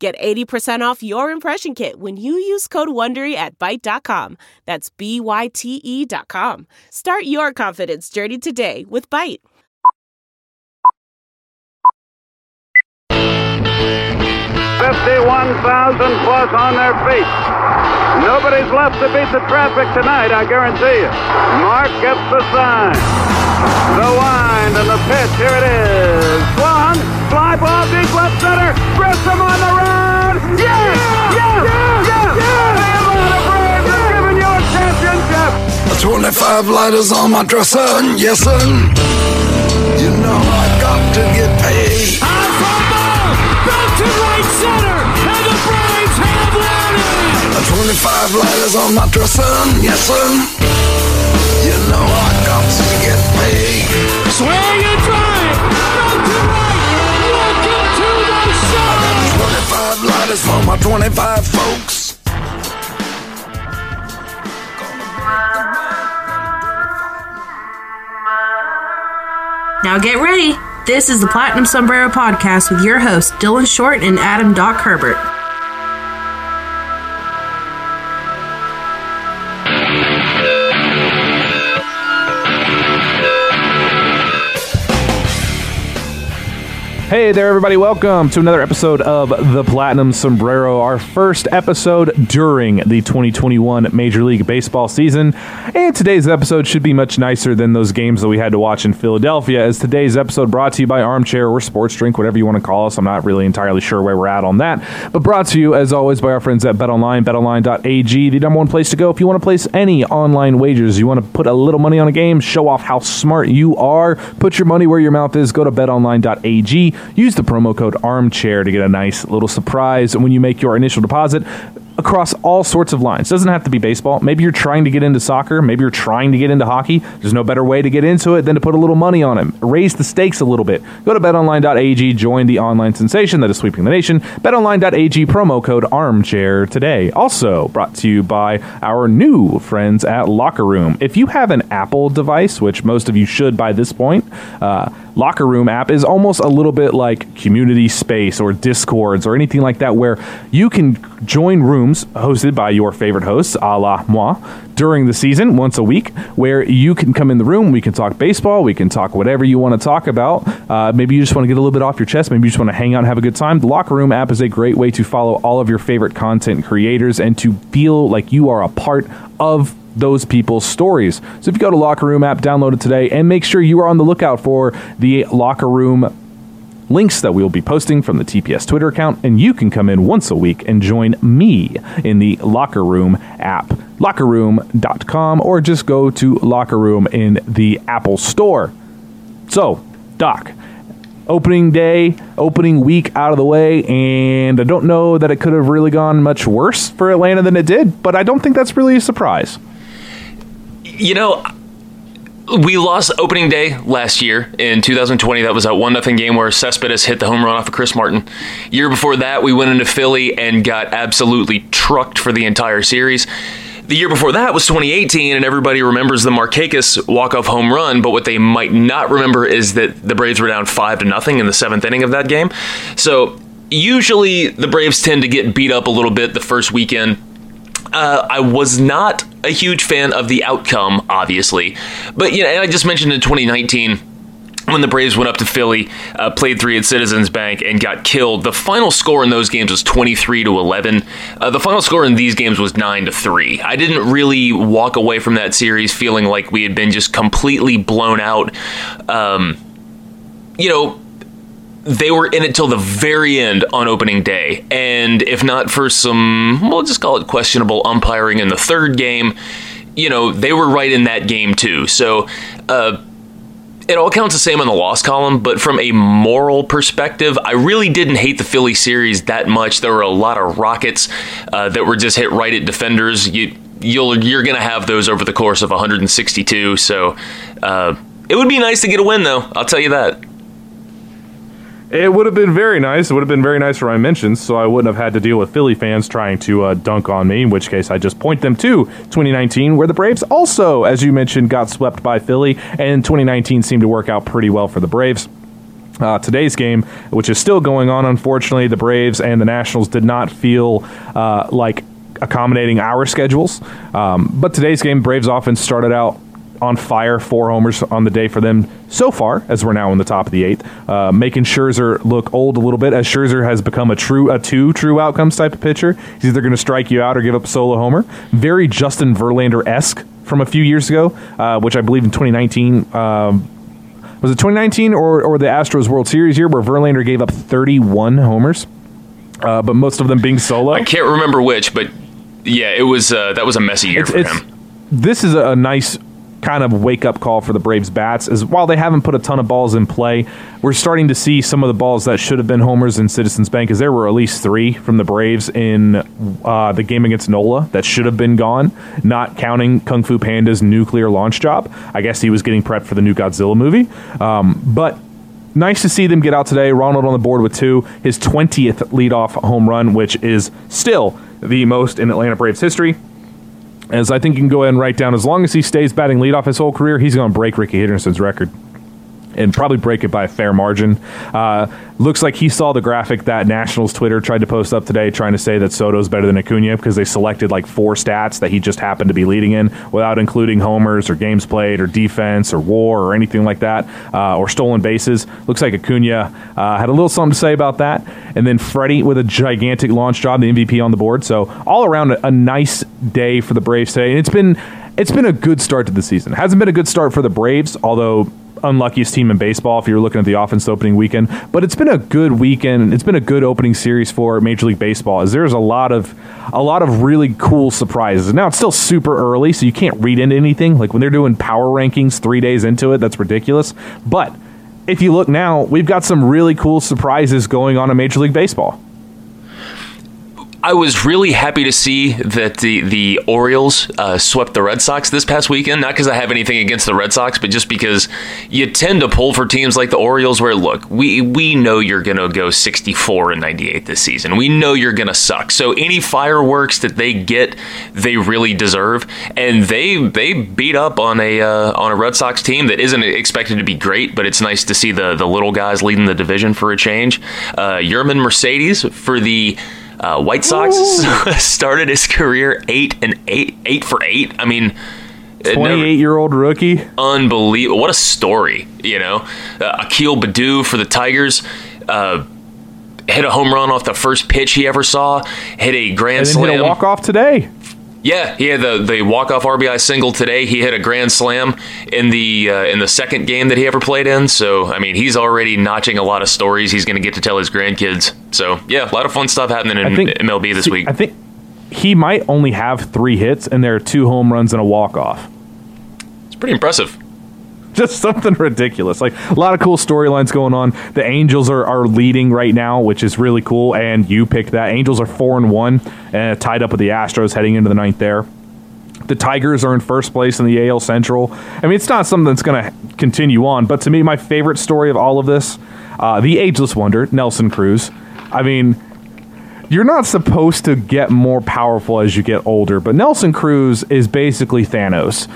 Get 80% off your impression kit when you use code WONDERY at Byte.com. That's BYTE.com. Start your confidence journey today with Byte. +51,000 on their feet. Nobody's left to beat the traffic tonight, I guarantee you. Mark gets the sign. The wind and the pitch, here it is. One. Fly ball deep left center. Grissom on the round. Yes! Yes! Yes! Yes! Atlanta Braves have given you a championship. 25 lighters on my dresser. Yes, sir. You know I got to get paid. High fly ball. Back to right center. And the Braves have won it. 25 lighters on my dresser. Yes, sir. You know I got to get paid. Swing and drive. Back to right. Lighters for my 25 folks. Now get ready. This is the Platinum Sombrero Podcast with your hosts, Dylan Short and Adam Doc Herbert. Hey there, everybody. Welcome to another episode of The Platinum Sombrero, our first episode during the 2021 Major League Baseball season. And today's episode should be much nicer than those games that we had to watch in Philadelphia, as today's episode brought to you by Armchair or Sports Drink, whatever you want to call us. I'm not really entirely sure where we're at on that, but brought to you, as always, by our friends at BetOnline, BetOnline.ag, the number one place to go if you want to place any online wagers. You want to put a little money on a game, show off how smart you are, put your money where your mouth is, go to BetOnline.ag. Use the promo code ARMCHAIR to get a nice little surprise when you make your initial deposit across all sorts of lines. Doesn't have to be baseball. Maybe you're trying to get into soccer. Maybe you're trying to get into hockey. There's no better way to get into it than to put a little money on it. Raise the stakes a little bit. Go to betonline.ag. Join the online sensation that is sweeping the nation. Betonline.ag, promo code ARMCHAIR today. Also brought to you by our new friends at Locker Room. If you have an Apple device, which most of you should by this point, Locker Room app is almost a little bit like Community Space or Discords or anything like that, where you can join rooms hosted by your favorite hosts, a la moi, during the season once a week, where you can come in the room. We can talk baseball. We can talk whatever you want to talk about. Maybe you just want to get a little bit off your chest. Maybe you just want to hang out and have a good time. The Locker Room app is a great way to follow all of your favorite content creators and to feel like you are a part of those people's stories. So if you go to Locker Room app, download it today, and make sure you are on the lookout for the Locker Room links that we'll be posting from the TPS Twitter account, and you can come in once a week and join me in the Locker Room app. LockerRoom.com, or just go to Locker Room in the Apple Store. So, Doc, opening day, opening week out of the way, and I don't know that it could have really gone much worse for Atlanta than it did, but I don't think that's really a surprise. You know, we lost opening day last year in 2020. That was that 1-0 game where Cespedes hit the home run off of Chris Martin. Year before that, we went into Philly and got absolutely trucked for the entire series. The year before that was 2018, and everybody remembers the Markakis walk-off home run, but what they might not remember is that the Braves were down 5-0 in the seventh inning of that game. So usually the Braves tend to get beat up a little bit the first weekend. I was not a huge fan of the outcome, obviously. But, you know, and I just mentioned in 2019, when the Braves went up to Philly, played 3 at Citizens Bank, and got killed. The final score in those games was 23-11. The final score in these games was 9-3. I didn't really walk away from that series feeling like we had been just completely blown out. You know, they were in it till the very end on opening day, and if not for some, we'll just call it questionable umpiring in the third game, you know, they were right in that game too. So It all counts the same on the loss column, but from a moral perspective, I really didn't hate the Philly series that much. There were a lot of rockets that were just hit right at defenders. You're going to have those over the course of 162, so it would be nice to get a win, though. I'll tell you that. It would have been very nice. It would have been very nice for my mentions, so I wouldn't have had to deal with Philly fans trying to dunk on me, in which case I just point them to 2019, where the Braves also, as you mentioned, got swept by Philly, and 2019 seemed to work out pretty well for the Braves. Today's game, which is still going on, unfortunately, the Braves and the Nationals did not feel like accommodating our schedules. But today's game, Braves offense started out on fire, 4 homers on the day for them so far, as we're now in the top of the 8th, making Scherzer look old a little bit, as Scherzer has become a two true outcomes type of pitcher. He's either going to strike you out or give up a solo homer. Very Justin Verlander-esque from a few years ago, which I believe in 2019, was it 2019 or the Astros World Series year where Verlander gave up 31 homers, but most of them being solo? I can't remember which, but yeah, it was that was a messy year for him. This is a nice kind of wake-up call for the Braves' bats, is while they haven't put a ton of balls in play, we're starting to see some of the balls that should have been homers in Citizens Bank, as there were at least 3 from the Braves in the game against NOLA that should have been gone, not counting Kung Fu Panda's nuclear launch job. I guess he was getting prepped for the new Godzilla movie. But nice to see them get out today. Ronald on the board with 2, his 20th leadoff home run, which is still the most in Atlanta Braves history. As I think you can go ahead and write down, as long as he stays batting leadoff his whole career, he's going to break Ricky Henderson's record and probably break it by a fair margin. Looks like he saw the graphic that Nationals Twitter tried to post up today trying to say that Soto's better than Acuña because they selected like 4 stats that he just happened to be leading in without including homers or games played or defense or WAR or anything like that, or stolen bases. Looks like Acuña had a little something to say about that. And then Freddie with a gigantic launch job, the MVP on the board. So all around a nice day for the Braves today. And it's been a good start to the season. Hasn't been a good start for the Braves, although unluckiest team in baseball if you're looking at the offense opening weekend, but it's been a good weekend. It's been a good opening series for Major League Baseball, as there's a lot of really cool surprises. And now it's still super early, so you can't read into anything. Like when they're doing power rankings 3 days into it, that's ridiculous. But if you look now, we've got some really cool surprises going on in Major League Baseball. I was really happy to see that the Orioles swept the Red Sox this past weekend, not because I have anything against the Red Sox, but just because you tend to pull for teams like the Orioles where, look, we know you're going to go 64-98 this season. We know you're going to suck. So any fireworks that they get, they really deserve. And they beat up on a Red Sox team that isn't expected to be great, but it's nice to see the little guys leading the division for a change. Yerman Mercedes for the White Sox started his career 8 for 8. I mean, 28-year-old rookie, unbelievable! What a story, you know. Akil Baddoo for the Tigers hit a home run off the first pitch he ever saw. Hit a grand slam. Hit a walk-off today. Yeah, he had the walk-off RBI single today. He hit a grand slam in the second game that he ever played in. So, I mean, he's already notching a lot of stories he's going to get to tell his grandkids. So, yeah, a lot of fun stuff happening in MLB this week. I think he might only have 3 hits, and there are 2 home runs and a walk-off. It's pretty impressive. Just something ridiculous. Like, a lot of cool storylines going on. The Angels are leading right now, which is really cool, and you picked that. Angels are 4-1, and tied up with the Astros heading into the 9th there. The Tigers are in first place in the AL Central. I mean, it's not something that's going to continue on, but to me, my favorite story of all of this, the ageless wonder, Nelson Cruz. I mean, you're not supposed to get more powerful as you get older, but Nelson Cruz is basically Thanos.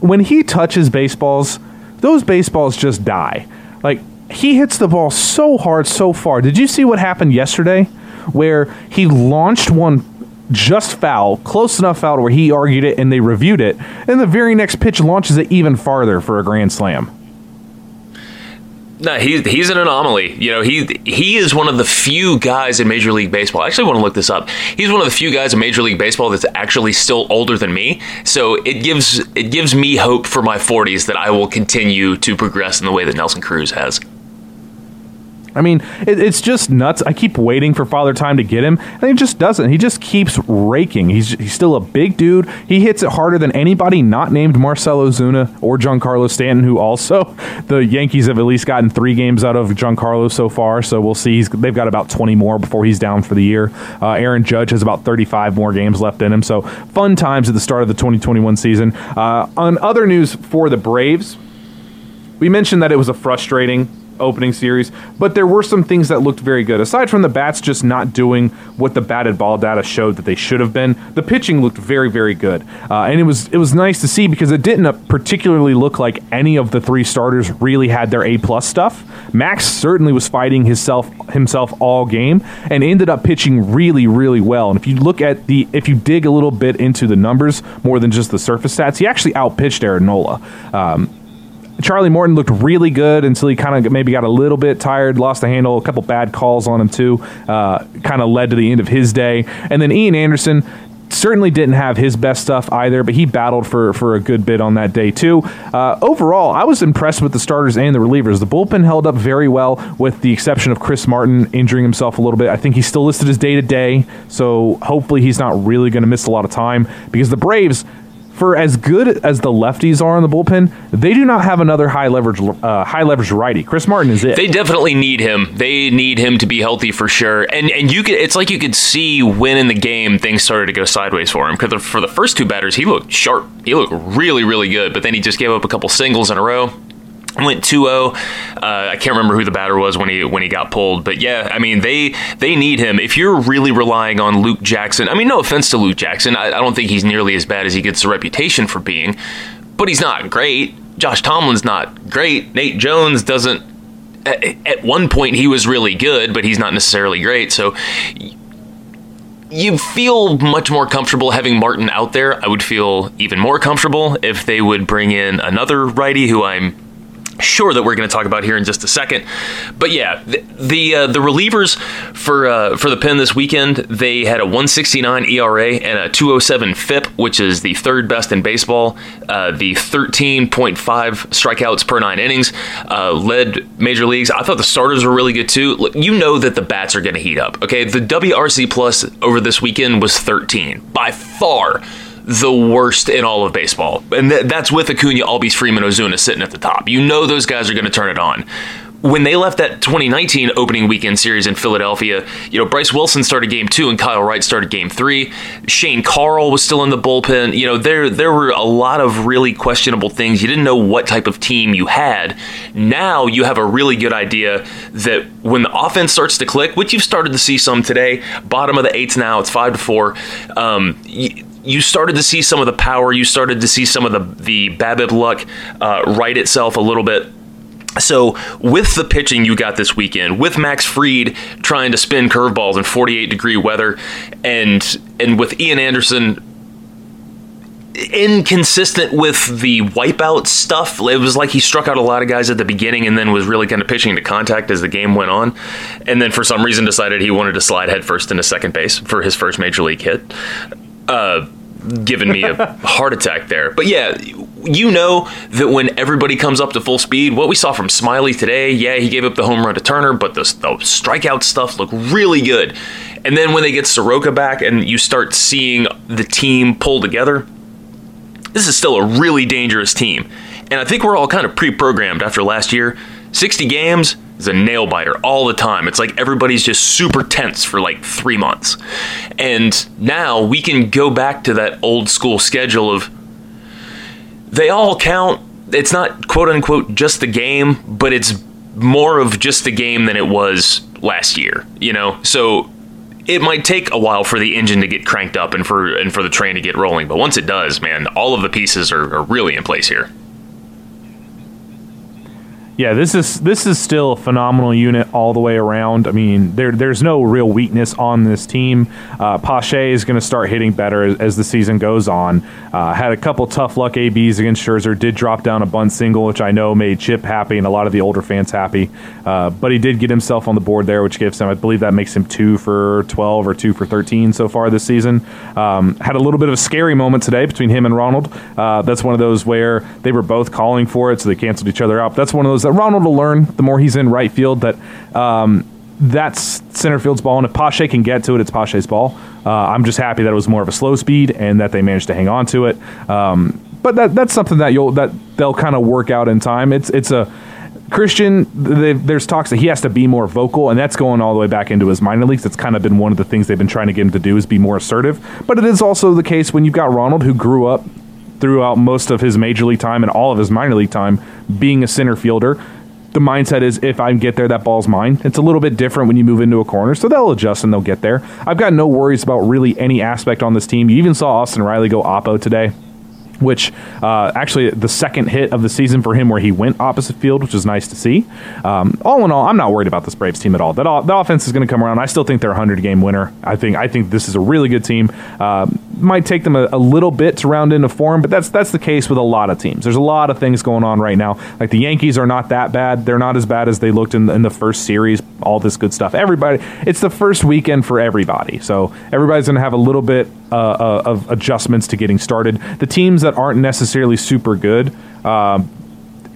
When he touches baseballs, those baseballs just die. Like, he hits the ball so hard, so far. Did you see what happened yesterday where he launched one just foul, close enough foul to where he argued it and they reviewed it, and the very next pitch launches it even farther for a grand slam? No, he's an anomaly. You know, he is one of the few guys in Major League Baseball. I actually want to look this up. He's one of the few guys in Major League Baseball that's actually still older than me. So it gives me hope for my 40s that I will continue to progress in the way that Nelson Cruz has. I mean, it's just nuts. I keep waiting for Father Time to get him, and he just doesn't. He just keeps raking. He's still a big dude. He hits it harder than anybody not named Marcell Ozuna or Giancarlo Stanton, who also the Yankees have at least gotten 3 games out of Giancarlo so far, so we'll see. They've got about 20 more before he's down for the year. Aaron Judge has about 35 more games left in him, so fun times at the start of the 2021 season. On other news for the Braves, we mentioned that it was a frustrating opening series, but there were some things that looked very good. Aside from the bats just not doing what the batted ball data showed that they should have been, the pitching looked very, very good. And it was nice to see because it didn't particularly look like any of the 3 starters really had their A-plus stuff. Max certainly was fighting himself all game and ended up pitching really, really well. And if you look at if you dig a little bit into the numbers more than just the surface stats, he actually outpitched Aaron Nola. Charlie Morton looked really good until he kind of maybe got a little bit tired, lost the handle, a couple bad calls on him too, kind of led to the end of his day. And then Ian Anderson certainly didn't have his best stuff either, but he battled for a good bit on that day too. Overall, I was impressed with the starters and the relievers. The bullpen held up very well with the exception of Chris Martin injuring himself a little bit. I think he's still listed as day-to-day, so hopefully he's not really going to miss a lot of time because the Braves, for as good as the lefties are in the bullpen, they do not have another high leverage righty. Chris Martin is it. They definitely need him. They need him to be healthy for sure. And it's like you could see when in the game things started to go sideways for him. Because for the first 2 batters, he looked sharp. He looked really, really good. But then he just gave up a couple singles in a row. Went 2-0. I can't remember who the batter was when he got pulled, but yeah, I mean they need him. If you're really relying on Luke Jackson, I mean, no offense to Luke Jackson, I don't think he's nearly as bad as he gets the reputation for being, but he's not great. Josh Tomlin's not great. Nate Jones doesn't. At one point, he was really good, but he's not necessarily great. So you feel much more comfortable having Martin out there. I would feel even more comfortable if they would bring in another righty who I'm sure that we're going to talk about here in just a second. But yeah, the relievers for the pen this weekend, they had a 1.69 ERA and a 2.07 FIP, which is the 3rd best in baseball. The 13.5 strikeouts per 9 innings led major leagues. I thought the starters were really good too. Look, you know that the bats are going to heat up. Okay, the WRC plus over this weekend was 13, by far the worst in all of baseball. And that's with Acuña, Albies, Freeman, Ozuna sitting at the top. You know those guys are going to turn it on. When they left that 2019 opening weekend series in Philadelphia, Bryce Wilson started game 2 and Kyle Wright started game 3. Shane Carl was still in the bullpen. There were a lot of really questionable things. You didn't know what type of team you had. Now you have a really good idea that when the offense starts to click, which you've started to see some today, bottom of the 8th now, it's 5-4. You started to see some of the power. You started to see some of the BABIP luck right itself a little bit. So with the pitching you got this weekend, with Max Fried trying to spin curveballs in 48-degree weather, and with Ian Anderson inconsistent with the wipeout stuff, it was like he struck out a lot of guys at the beginning and then was really kind of pitching to contact as the game went on, and then for some reason decided he wanted to slide headfirst into second base for his first major league hit. Giving me a heart attack there. But yeah, you know that when everybody comes up to full speed, what we saw from Smiley today, yeah, he gave up the home run to Turner, but the strikeout stuff looked really good. And then when they get Soroka back and you start seeing the team pull together, this is still a really dangerous team. And I think we're all kind of pre-programmed after last year. 60 games is a nail-biter all the time. It's like everybody's just super tense for like 3 months. And now we can go back to that old-school schedule of they all count. It's not quote-unquote just the game, but it's more of just the game than it was last year, So it might take a while for the engine to get cranked up and for the train to get rolling. But once it does, man, all of the pieces are really in place here. Yeah, this is still a phenomenal unit all the way around. I mean, there's no real weakness on this team. Pache is going to start hitting better as the season goes on. Had a couple tough luck ABs against Scherzer. Did drop down a bunt single, which I know made Chip happy and a lot of the older fans happy. But he did get himself on the board there, which gives him, I believe that makes him 2 for 12 or 2 for 13 so far this season. Had a little bit of a scary moment today between him and Ronald. That's one of those where they were both calling for it, so they canceled each other out. That's one of those that Ronald will learn the more he's in right field that that's center field's ball, and if Pache can get to it, it's Pache's ball. I'm just happy that it was more of a slow speed and that they managed to hang on to it. But that's something that they'll kind of work out in time. It's a Christian, there's talks that he has to be more vocal, and that's going all the way back into his minor leagues. That's kind of been one of the things they've been trying to get him to do, is be more assertive. But it is also the case when you've got Ronald, who grew up throughout most of his major league time and all of his minor league time being a center fielder. The mindset is, if I get there, that ball's mine. It's a little bit different when you move into a corner, so they'll adjust and they'll get there. I've got no worries about really any aspect on this team. You even saw Austin Riley go oppo today, which actually the second hit of the season for him where he went opposite field, which is nice to see. All in all, I'm not worried about this Braves team at all. That offense is going to come around. I still think they're a 100-game winner. I think this is a really good team. Might take them a little bit to round into form, but that's the case with a lot of teams. There's a lot of things going on right now. Like, the Yankees are not that bad. They're not as bad as they looked in the first series, all this good stuff. Everybody, it's the first weekend for everybody, so everybody's going to have a little bit of adjustments to getting started. The teams that aren't necessarily super good,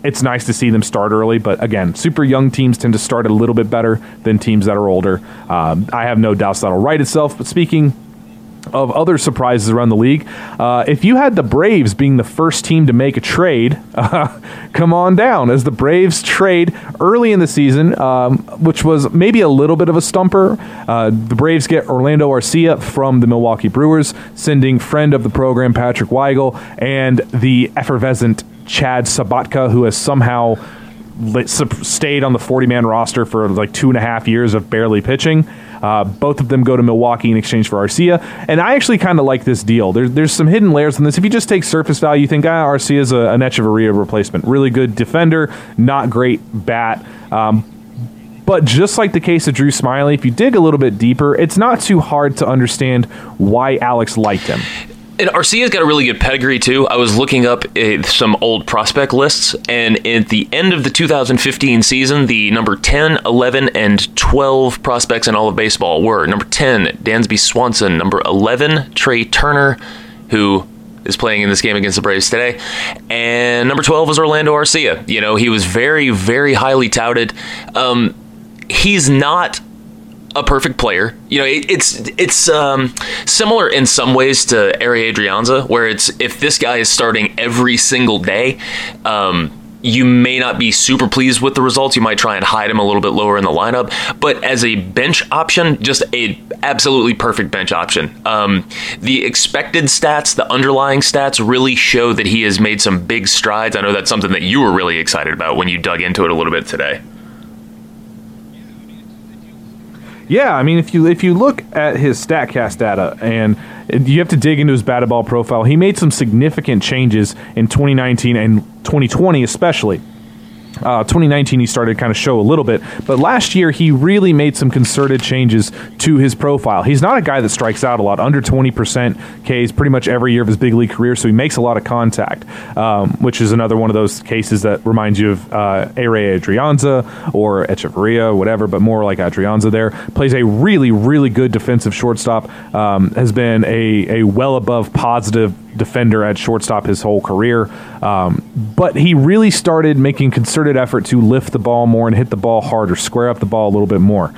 it's nice to see them start early, but again, super young teams tend to start a little bit better than teams that are older. I have no doubts that'll right itself, but speaking of other surprises around the league, if you had the Braves being the first team to make a trade, come on down, as the Braves trade early in the season, which was maybe a little bit of a stumper. The Braves get Orlando Arcia from the Milwaukee Brewers, sending friend of the program Patrick Weigel and the effervescent Chad Sabatka, who has somehow stayed on the 40-man roster for like 2.5 years of barely pitching. Both of them go to Milwaukee in exchange for Arcia, and I actually kind of like this deal. There's some hidden layers in this. If you just take surface value, you think, Arcia is an Echeverria replacement. Really good defender, not great bat. But just like the case of Drew Smyly, if you dig a little bit deeper, it's not too hard to understand why Alex liked him. And Arcia's got a really good pedigree, too. I was looking up some old prospect lists, and at the end of the 2015 season, the number 10, 11, and 12 prospects in all of baseball were number 10, Dansby Swanson, number 11, Trey Turner, who is playing in this game against the Braves today, and number 12 was Orlando Arcia. You know, he was very, very highly touted. He's not a perfect player. You know, it's similar in some ways to A. Ray Adrianza, where it's, if this guy is starting every single day, you may not be super pleased with the results. You might try and hide him a little bit lower in the lineup, but as a bench option, just a absolutely perfect bench option. The expected stats, the underlying stats really show that he has made some big strides. I know that's something that you were really excited about when you dug into it a little bit today. Yeah, I mean, if you look at his StatCast data, and you have to dig into his batted ball profile, he made some significant changes in 2019 and 2020 especially. 2019 he started to kind of show a little bit, but last year he really made some concerted changes to his profile. He's not a guy that strikes out a lot, under 20% Ks pretty much every year of his big league career, so he makes a lot of contact, which is another one of those cases that reminds you of A. Ray Adrianza or Echeverria, whatever, but more like Adrianza there. Plays a really, really good defensive shortstop, has been a well above positive defender at shortstop his whole career, but he really started making concerted effort to lift the ball more and hit the ball harder, square up the ball a little bit more.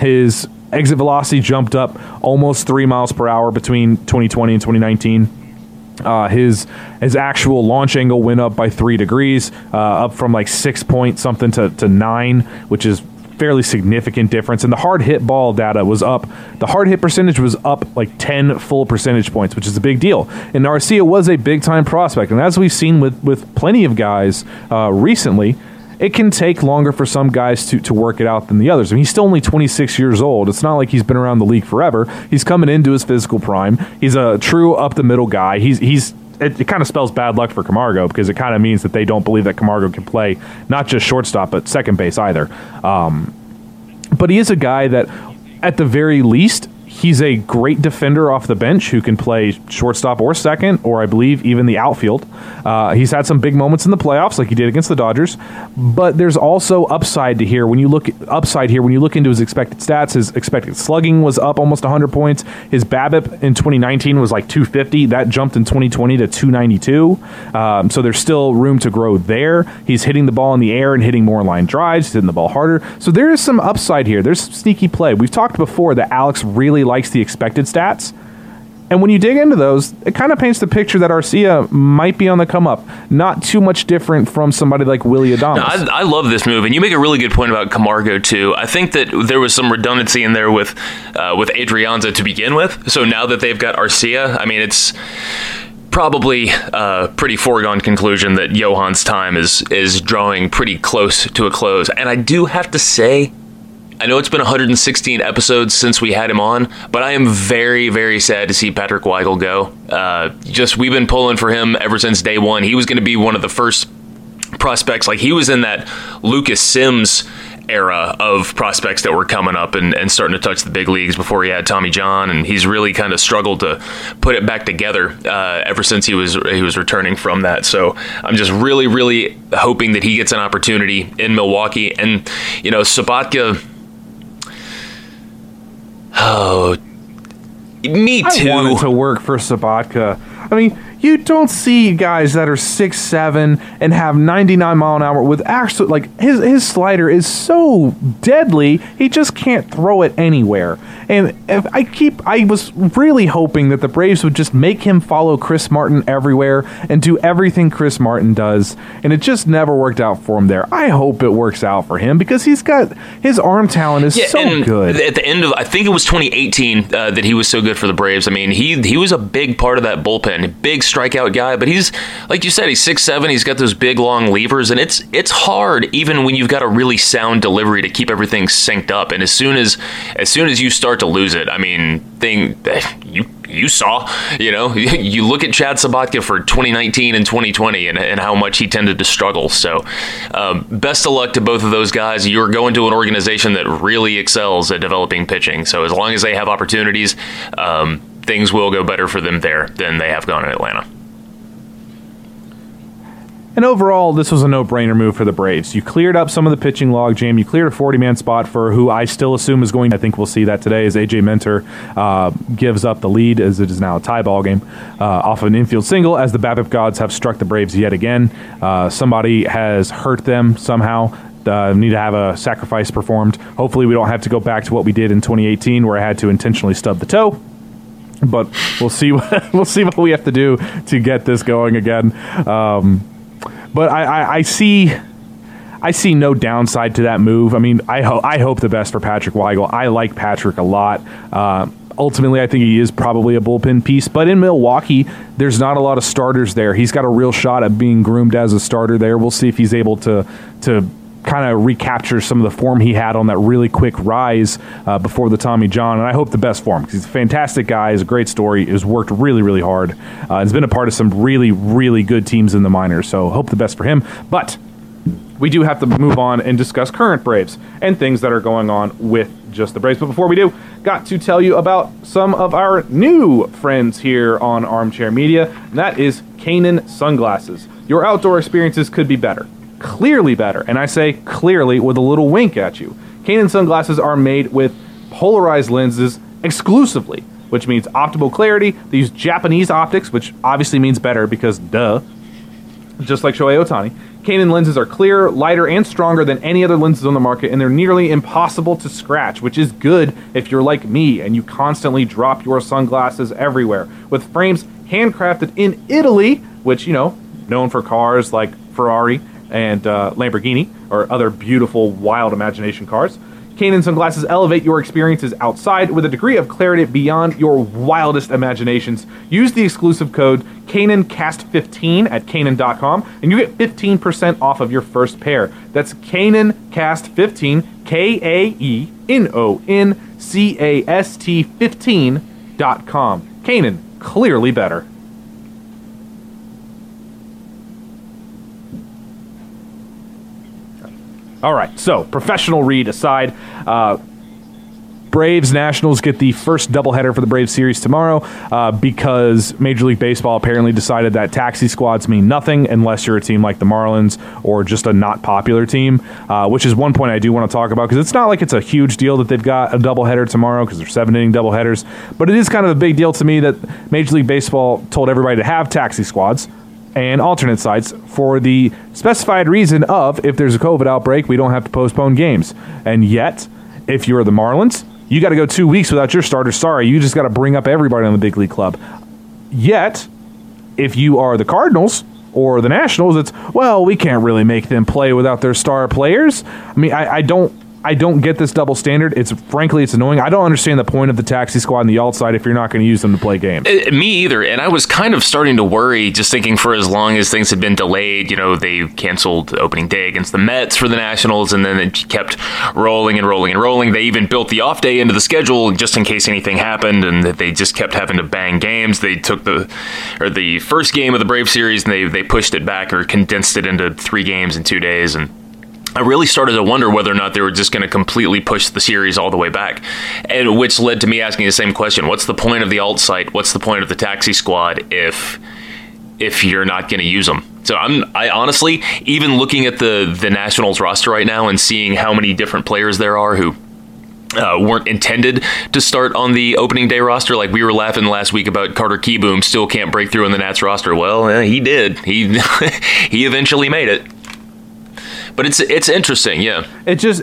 His exit velocity jumped up almost 3 miles per hour between 2020 and 2019. His actual launch angle went up by 3 degrees, up from like 6 point something to 9, which is fairly significant difference. And the hard hit ball data was up. The hard hit percentage was up like 10 full percentage points, which is a big deal. And Arcia was a big time prospect. And as we've seen with plenty of guys recently, it can take longer for some guys to work it out than the others. I mean, he's still only 26 years old. It's not like he's been around the league forever. He's coming into his physical prime. He's a true up the middle guy. It kind of spells bad luck for Camargo, because it kind of means that they don't believe that Camargo can play not just shortstop, but second base either. But he is a guy that, at the very least, He's a great defender off the bench who can play shortstop or second, or I believe even the outfield. He's had some big moments in the playoffs, like he did against the Dodgers. But there's also upside here when you look into his expected stats. His expected slugging was up almost 100 points. His BABIP in 2019 was like 250. That jumped in 2020 to 292. So there's still room to grow there. He's hitting the ball in the air and hitting more line drives, hitting the ball harder. So there is some upside here. There's some sneaky play. We've talked before that Alex really likes the expected stats. And when you dig into those, it kind of paints the picture that Arcia might be on the come up. Not too much different from somebody like Willy Adames. No, I love this move, and you make a really good point about Camargo, too. I think that there was some redundancy in there with Adrianza to begin with. So now that they've got Arcia, I mean, it's probably a pretty foregone conclusion that Johan's time is drawing pretty close to a close. And I do have to say, I know it's been 116 episodes since we had him on, but I am very, very sad to see Patrick Weigel go. We've been pulling for him ever since day one. He was going to be one of the first prospects. Like, he was in that Lucas Sims era of prospects that were coming up and starting to touch the big leagues before he had Tommy John, and he's really kind of struggled to put it back together ever since he was returning from that. So I'm just really, really hoping that he gets an opportunity in Milwaukee. And, you know, Sabatka... Oh, me too. I wanted to work for Sabatka. I mean, you don't see guys that are 6'7" and have 99 mile an hour with actually, like, his slider is so deadly, he just can't throw it anywhere. And if I was really hoping that the Braves would just make him follow Chris Martin everywhere and do everything Chris Martin does, and it just never worked out for him there. I hope it works out for him because he's got his arm talent is so good. At the end of, I think it was 2018 that he was so good for the Braves. I mean, he was a big part of that bullpen, big strikeout guy, but he's, like you said, he's 6'7", he's got those big long levers, and it's hard even when you've got a really sound delivery to keep everything synced up. And as soon as you start to lose it, I mean, you look at Chad Sabatka for 2019 and 2020 and how much he tended to struggle. So best of luck to both of those guys. You're going to an organization that really excels at developing pitching. So as long as they have opportunities, things will go better for them there than they have gone in Atlanta. And overall, this was a no-brainer move for the Braves. You cleared up some of the pitching logjam. You cleared a 40-man spot for who I still assume is going to, I think we'll see that today, as A.J. Minter gives up the lead, as it is now a tie ball game, off of an infield single, as the BABIP gods have struck the Braves yet again. Somebody has hurt them somehow. Need to have a sacrifice performed. Hopefully we don't have to go back to what we did in 2018 where I had to intentionally stub the toe. But we'll see what we have to do to get this going again. But I see no downside to that move. I mean, I hope the best for Patrick Weigel. I like Patrick a lot. Ultimately, I think he is probably a bullpen piece. But in Milwaukee, there's not a lot of starters there. He's got a real shot at being groomed as a starter there. We'll see if he's able to kind of recapture some of the form he had on that really quick rise before the Tommy John, and I hope the best for him because he's a fantastic guy, he's a great story, he's worked really, really hard, he's been a part of some really, really good teams in the minors, so hope the best for him. But we do have to move on and discuss current Braves and things that are going on with just the Braves. But before we do, got to tell you about some of our new friends here on Armchair Media, and that is Kaenon Sunglasses. Your outdoor experiences could be better. Clearly better, and I say clearly with a little wink at you. Kaenon sunglasses are made with polarized lenses exclusively, which means optimal clarity. They use Japanese optics, which obviously means better because duh. Just like Shohei Ohtani, Kaenon lenses are clearer, lighter, and stronger than any other lenses on the market, and they're nearly impossible to scratch, which is good if you're like me and you constantly drop your sunglasses everywhere. With frames handcrafted in Italy, which, you know, known for cars like Ferrari and Lamborghini, or other beautiful, wild imagination cars. Kaenon sunglasses elevate your experiences outside with a degree of clarity beyond your wildest imaginations. Use the exclusive code KaenonCast15 at Kaenon.com, and you get 15% off of your first pair. That's KaenonCast15, KaenonCast15.com. Kaenon, clearly better. All right, so professional read aside, Braves. Nationals get the first doubleheader for the Braves series tomorrow because Major League Baseball apparently decided that taxi squads mean nothing unless you're a team like the Marlins or just a not popular team, which is one point I do want to talk about, because it's not like it's a huge deal that they've got a doubleheader tomorrow because they're 7-inning doubleheaders, but it is kind of a big deal to me that Major League Baseball told everybody to have taxi squads and alternate sites for the specified reason of, if there's a COVID outbreak, we don't have to postpone games. And yet, if you're the Marlins, you got to go 2 weeks without your starter. Sorry, you just got to bring up everybody on the big league club. Yet, if you are the Cardinals or the Nationals, it's, well, we can't really make them play without their star players. I mean, I don't get this double standard. It's frankly, it's annoying. I don't understand the point of the taxi squad and the alt side if you're not going to use them to play games. Me either. And I was kind of starting to worry, just thinking for as long as things had been delayed, you know, they canceled opening day against the Mets for the Nationals, and then it kept rolling and rolling and rolling. They even built the off day into the schedule just in case anything happened, and they just kept having to bang games. They took the first game of the Brave series and they pushed it back or condensed it into 3 games in 2 days, and I really started to wonder whether or not they were just going to completely push the series all the way back, and which led to me asking the same question. What's the point of the alt site? What's the point of the taxi squad if you're not going to use them? So I honestly, even looking at the Nationals roster right now and seeing how many different players there are who weren't intended to start on the opening day roster. Like, we were laughing last week about Carter Kieboom still can't break through in the Nats roster. Well, he did. He he eventually made it. But it's interesting, yeah. It's just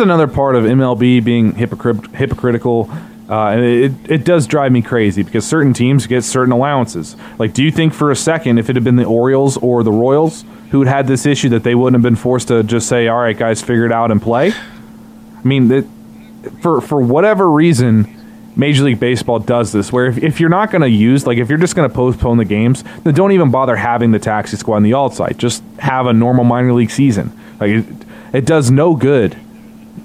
another part of MLB being hypocritical, and it does drive me crazy because certain teams get certain allowances. Like, do you think for a second if it had been the Orioles or the Royals who had this issue that they wouldn't have been forced to just say, "All right, guys, figure it out and play"? I mean, for whatever reason, Major League Baseball does this, where if you're not going to use, like if you're just going to postpone the games, then don't even bother having the taxi squad on the alt site. Just have a normal minor league season. Like it does no good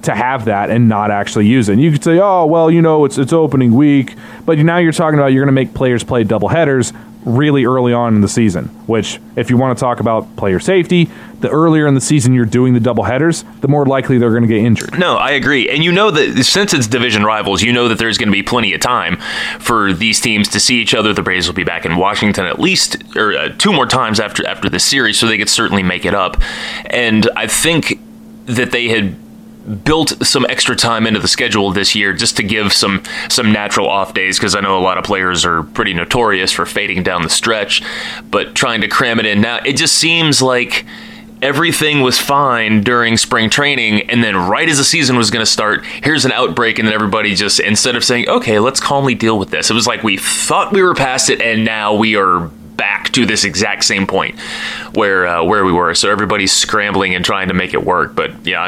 to have that and not actually use it. And you could say, oh, well, you know, it's opening week, but now you're talking about you're going to make players play doubleheaders really early on in the season, which if you want to talk about player safety, the earlier in the season you're doing the doubleheaders, the more likely they're going to get injured. No, I agree. And you know that since it's division rivals, you know that there's going to be plenty of time for these teams to see each other. The Braves will be back in Washington at least or 2 more times after this series, so they could certainly make it up. And I think that they had built some extra time into the schedule this year just to give some natural off days, because I know a lot of players are pretty notorious for fading down the stretch, but trying to cram it in now, it just seems like everything was fine during spring training, and then right as the season was going to start, here's an outbreak, and then everybody just, instead of saying, okay, let's calmly deal with this, it was like we thought we were past it, and now we are back to this exact same point where we were. So everybody's scrambling and trying to make it work. But yeah,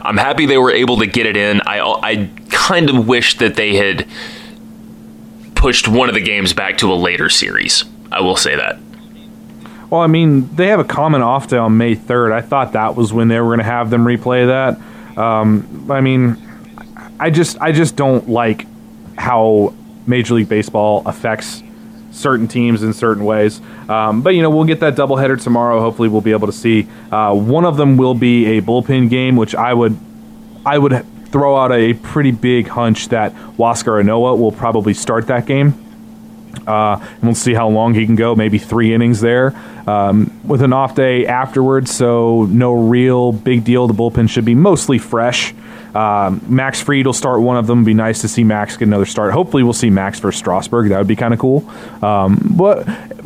I'm happy they were able to get it in. I kind of wish that they had pushed one of the games back to a later series. I will say that. Well, I mean, they have a common off day on May 3rd. I thought that was when they were going to have them replay that. I mean, I just don't like how Major League Baseball affects certain teams in certain ways. But, you know, we'll get that doubleheader tomorrow. Hopefully we'll be able to see. One of them will be a bullpen game, which I would throw out a pretty big hunch that Wascar Ynoa will probably start that game. And we'll see how long he can go, maybe 3 innings there with an off day afterwards. So no real big deal. The bullpen should be mostly fresh. Max Fried will start one of them. Be nice to see Max get another start. Hopefully we'll see Max versus Strasburg. That would be kind of cool. But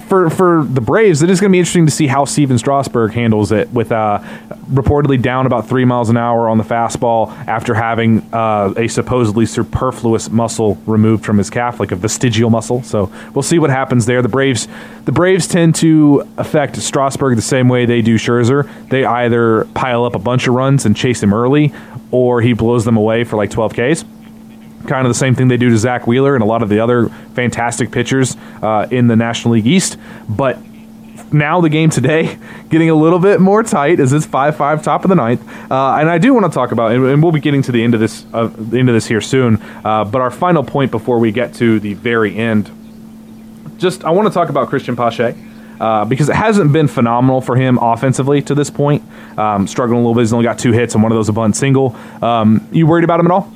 for the Braves, it is going to be interesting to see how Steven Strasburg handles it with reportedly down about 3 miles an hour on the fastball after having a supposedly superfluous muscle removed from his calf, like a vestigial muscle. So we'll see what happens there. The Braves tend to affect Strasburg the same way they do Scherzer. They either pile up a bunch of runs and chase him early, or he blows them away for like 12 Ks. Kind of the same thing they do to Zach Wheeler and a lot of the other fantastic pitchers in the National League East. But now the game today getting a little bit more tight as it's 5-5 top of the ninth. And I do want to talk about, and we'll be getting to the end of this here soon. But our final point before we get to the very end, I want to talk about Christian Pache. because it hasn't been phenomenal for him offensively to this point. Struggling a little bit. He's only got 2 hits and one of those a bunt single. You worried about him at all?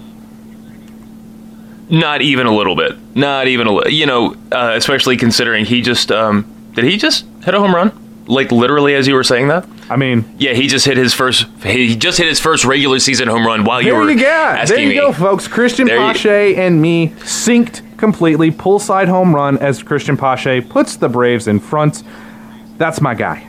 Not even a little bit. Not even a little. You know, especially considering he just did he just hit a home run? Like literally, as you were saying that. I mean, yeah, he just hit his first. He just hit his first regular season home run while you were asking me. There you go, folks. Christian Pache and me synced completely. Poolside home run as Christian Pache puts the Braves in front. That's my guy.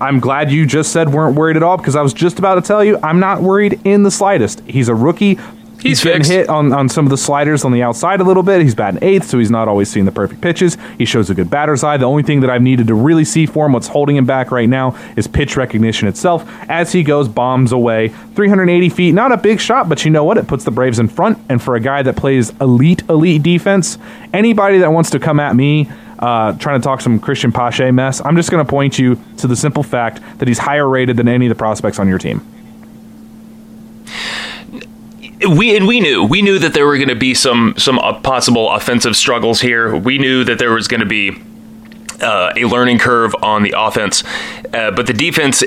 I'm glad you just said weren't worried at all, because I was just about to tell you I'm not worried in the slightest. He's a rookie. He's been hit on some of the sliders on the outside a little bit. He's batting eighth, so he's not always seeing the perfect pitches. He shows a good batter's eye. The only thing that I've needed to really see for him, what's holding him back right now, is pitch recognition itself. As he goes, bombs away. 380 feet, not a big shot, but you know what? It puts the Braves in front, and for a guy that plays elite defense, anybody that wants to come at me trying to talk some Christian Pache mess, I'm just going to point you to the simple fact that he's higher rated than any of the prospects on your team. We knew that there were going to be some possible offensive struggles here. We knew that there was going to be a learning curve on the offense, but the defense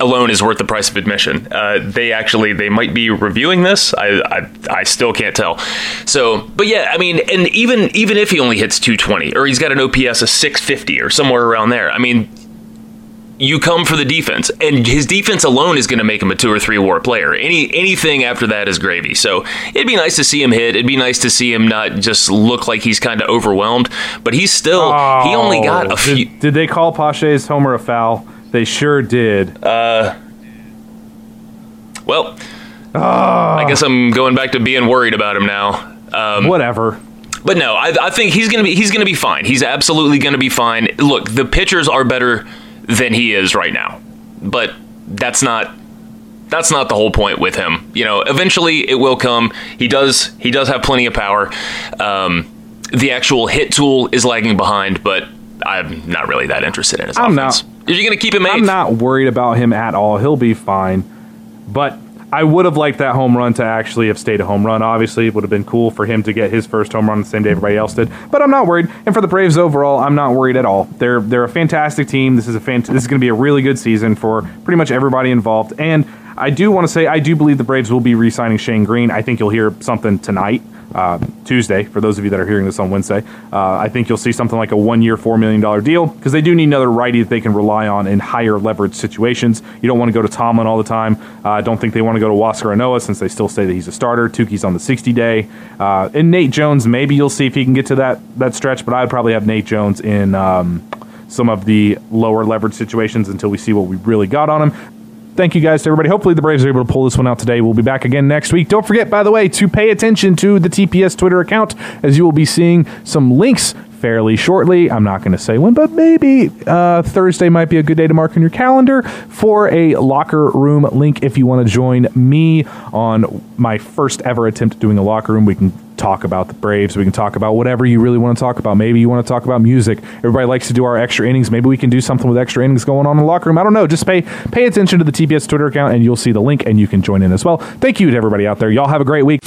alone is worth the price of admission. They might be reviewing this. I still can't tell. So, but yeah, I mean, and even if he only hits 220 or he's got an OPS of 650 or somewhere around there, I mean, you come for the defense, and his defense alone is going to make him a 2 or 3 WAR player. Anything after that is gravy. So it'd be nice to see him hit. It'd be nice to see him not just look like he's kind of overwhelmed, but he's still he only got a few. Did they call Pache's homer a foul? They sure did. Well, I guess I'm going back to being worried about him now. Whatever. But no, I think he's going to be fine. He's absolutely going to be fine. Look, the pitchers are better than he is right now, but that's not the whole point with him. You know, eventually it will come. He does have plenty of power. The actual hit tool is lagging behind, but I'm not really that interested in his offense. You're going to keep him eighth. I'm not worried about him at all. He'll be fine, but I would have liked that home run to actually have stayed a home run. Obviously, it would have been cool for him to get his first home run the same day everybody else did. But I'm not worried. And for the Braves overall, I'm not worried at all. They're a fantastic team. This is going to be a really good season for pretty much everybody involved. And I do want to say I do believe the Braves will be re-signing Shane Green. I think you'll hear something tonight, Tuesday, for those of you that are hearing this on Wednesday. I think you'll see something like a 1-year, $4 million deal, because they do need another righty that they can rely on in higher leverage situations. You don't want to go to Tomlin all the time. I don't think they want to go to Wascar Ynoa, since they still say that he's a starter. Tukey's on the 60-day. And Nate Jones, maybe you'll see if he can get to that stretch, but I'd probably have Nate Jones in some of the lower leverage situations until we see what we really got on him. Thank you guys to everybody. Hopefully the Braves are able to pull this one out today. We'll be back again next week. Don't forget, by the way, to pay attention to the TPS Twitter account, as you will be seeing some links fairly shortly. I'm not going to say when, but maybe Thursday might be a good day to mark on your calendar for a Locker Room link. If you want to join me on my first ever attempt at doing a Locker Room, we can talk about the Braves. We can talk about whatever you really want to talk about. Maybe you want to talk about music. Everybody likes to do our extra innings. Maybe we can do something with extra innings going on in the Locker Room. I don't know. Just pay attention to the TPS Twitter account, and you'll see the link, and you can join in as well. Thank you to everybody out there. Y'all have a great week.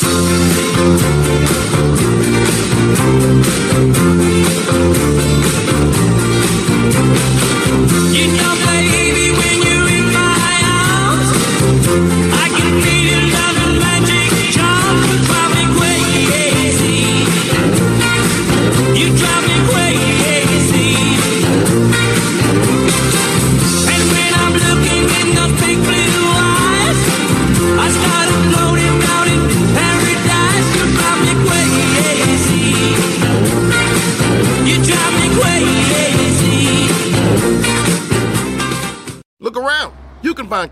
Find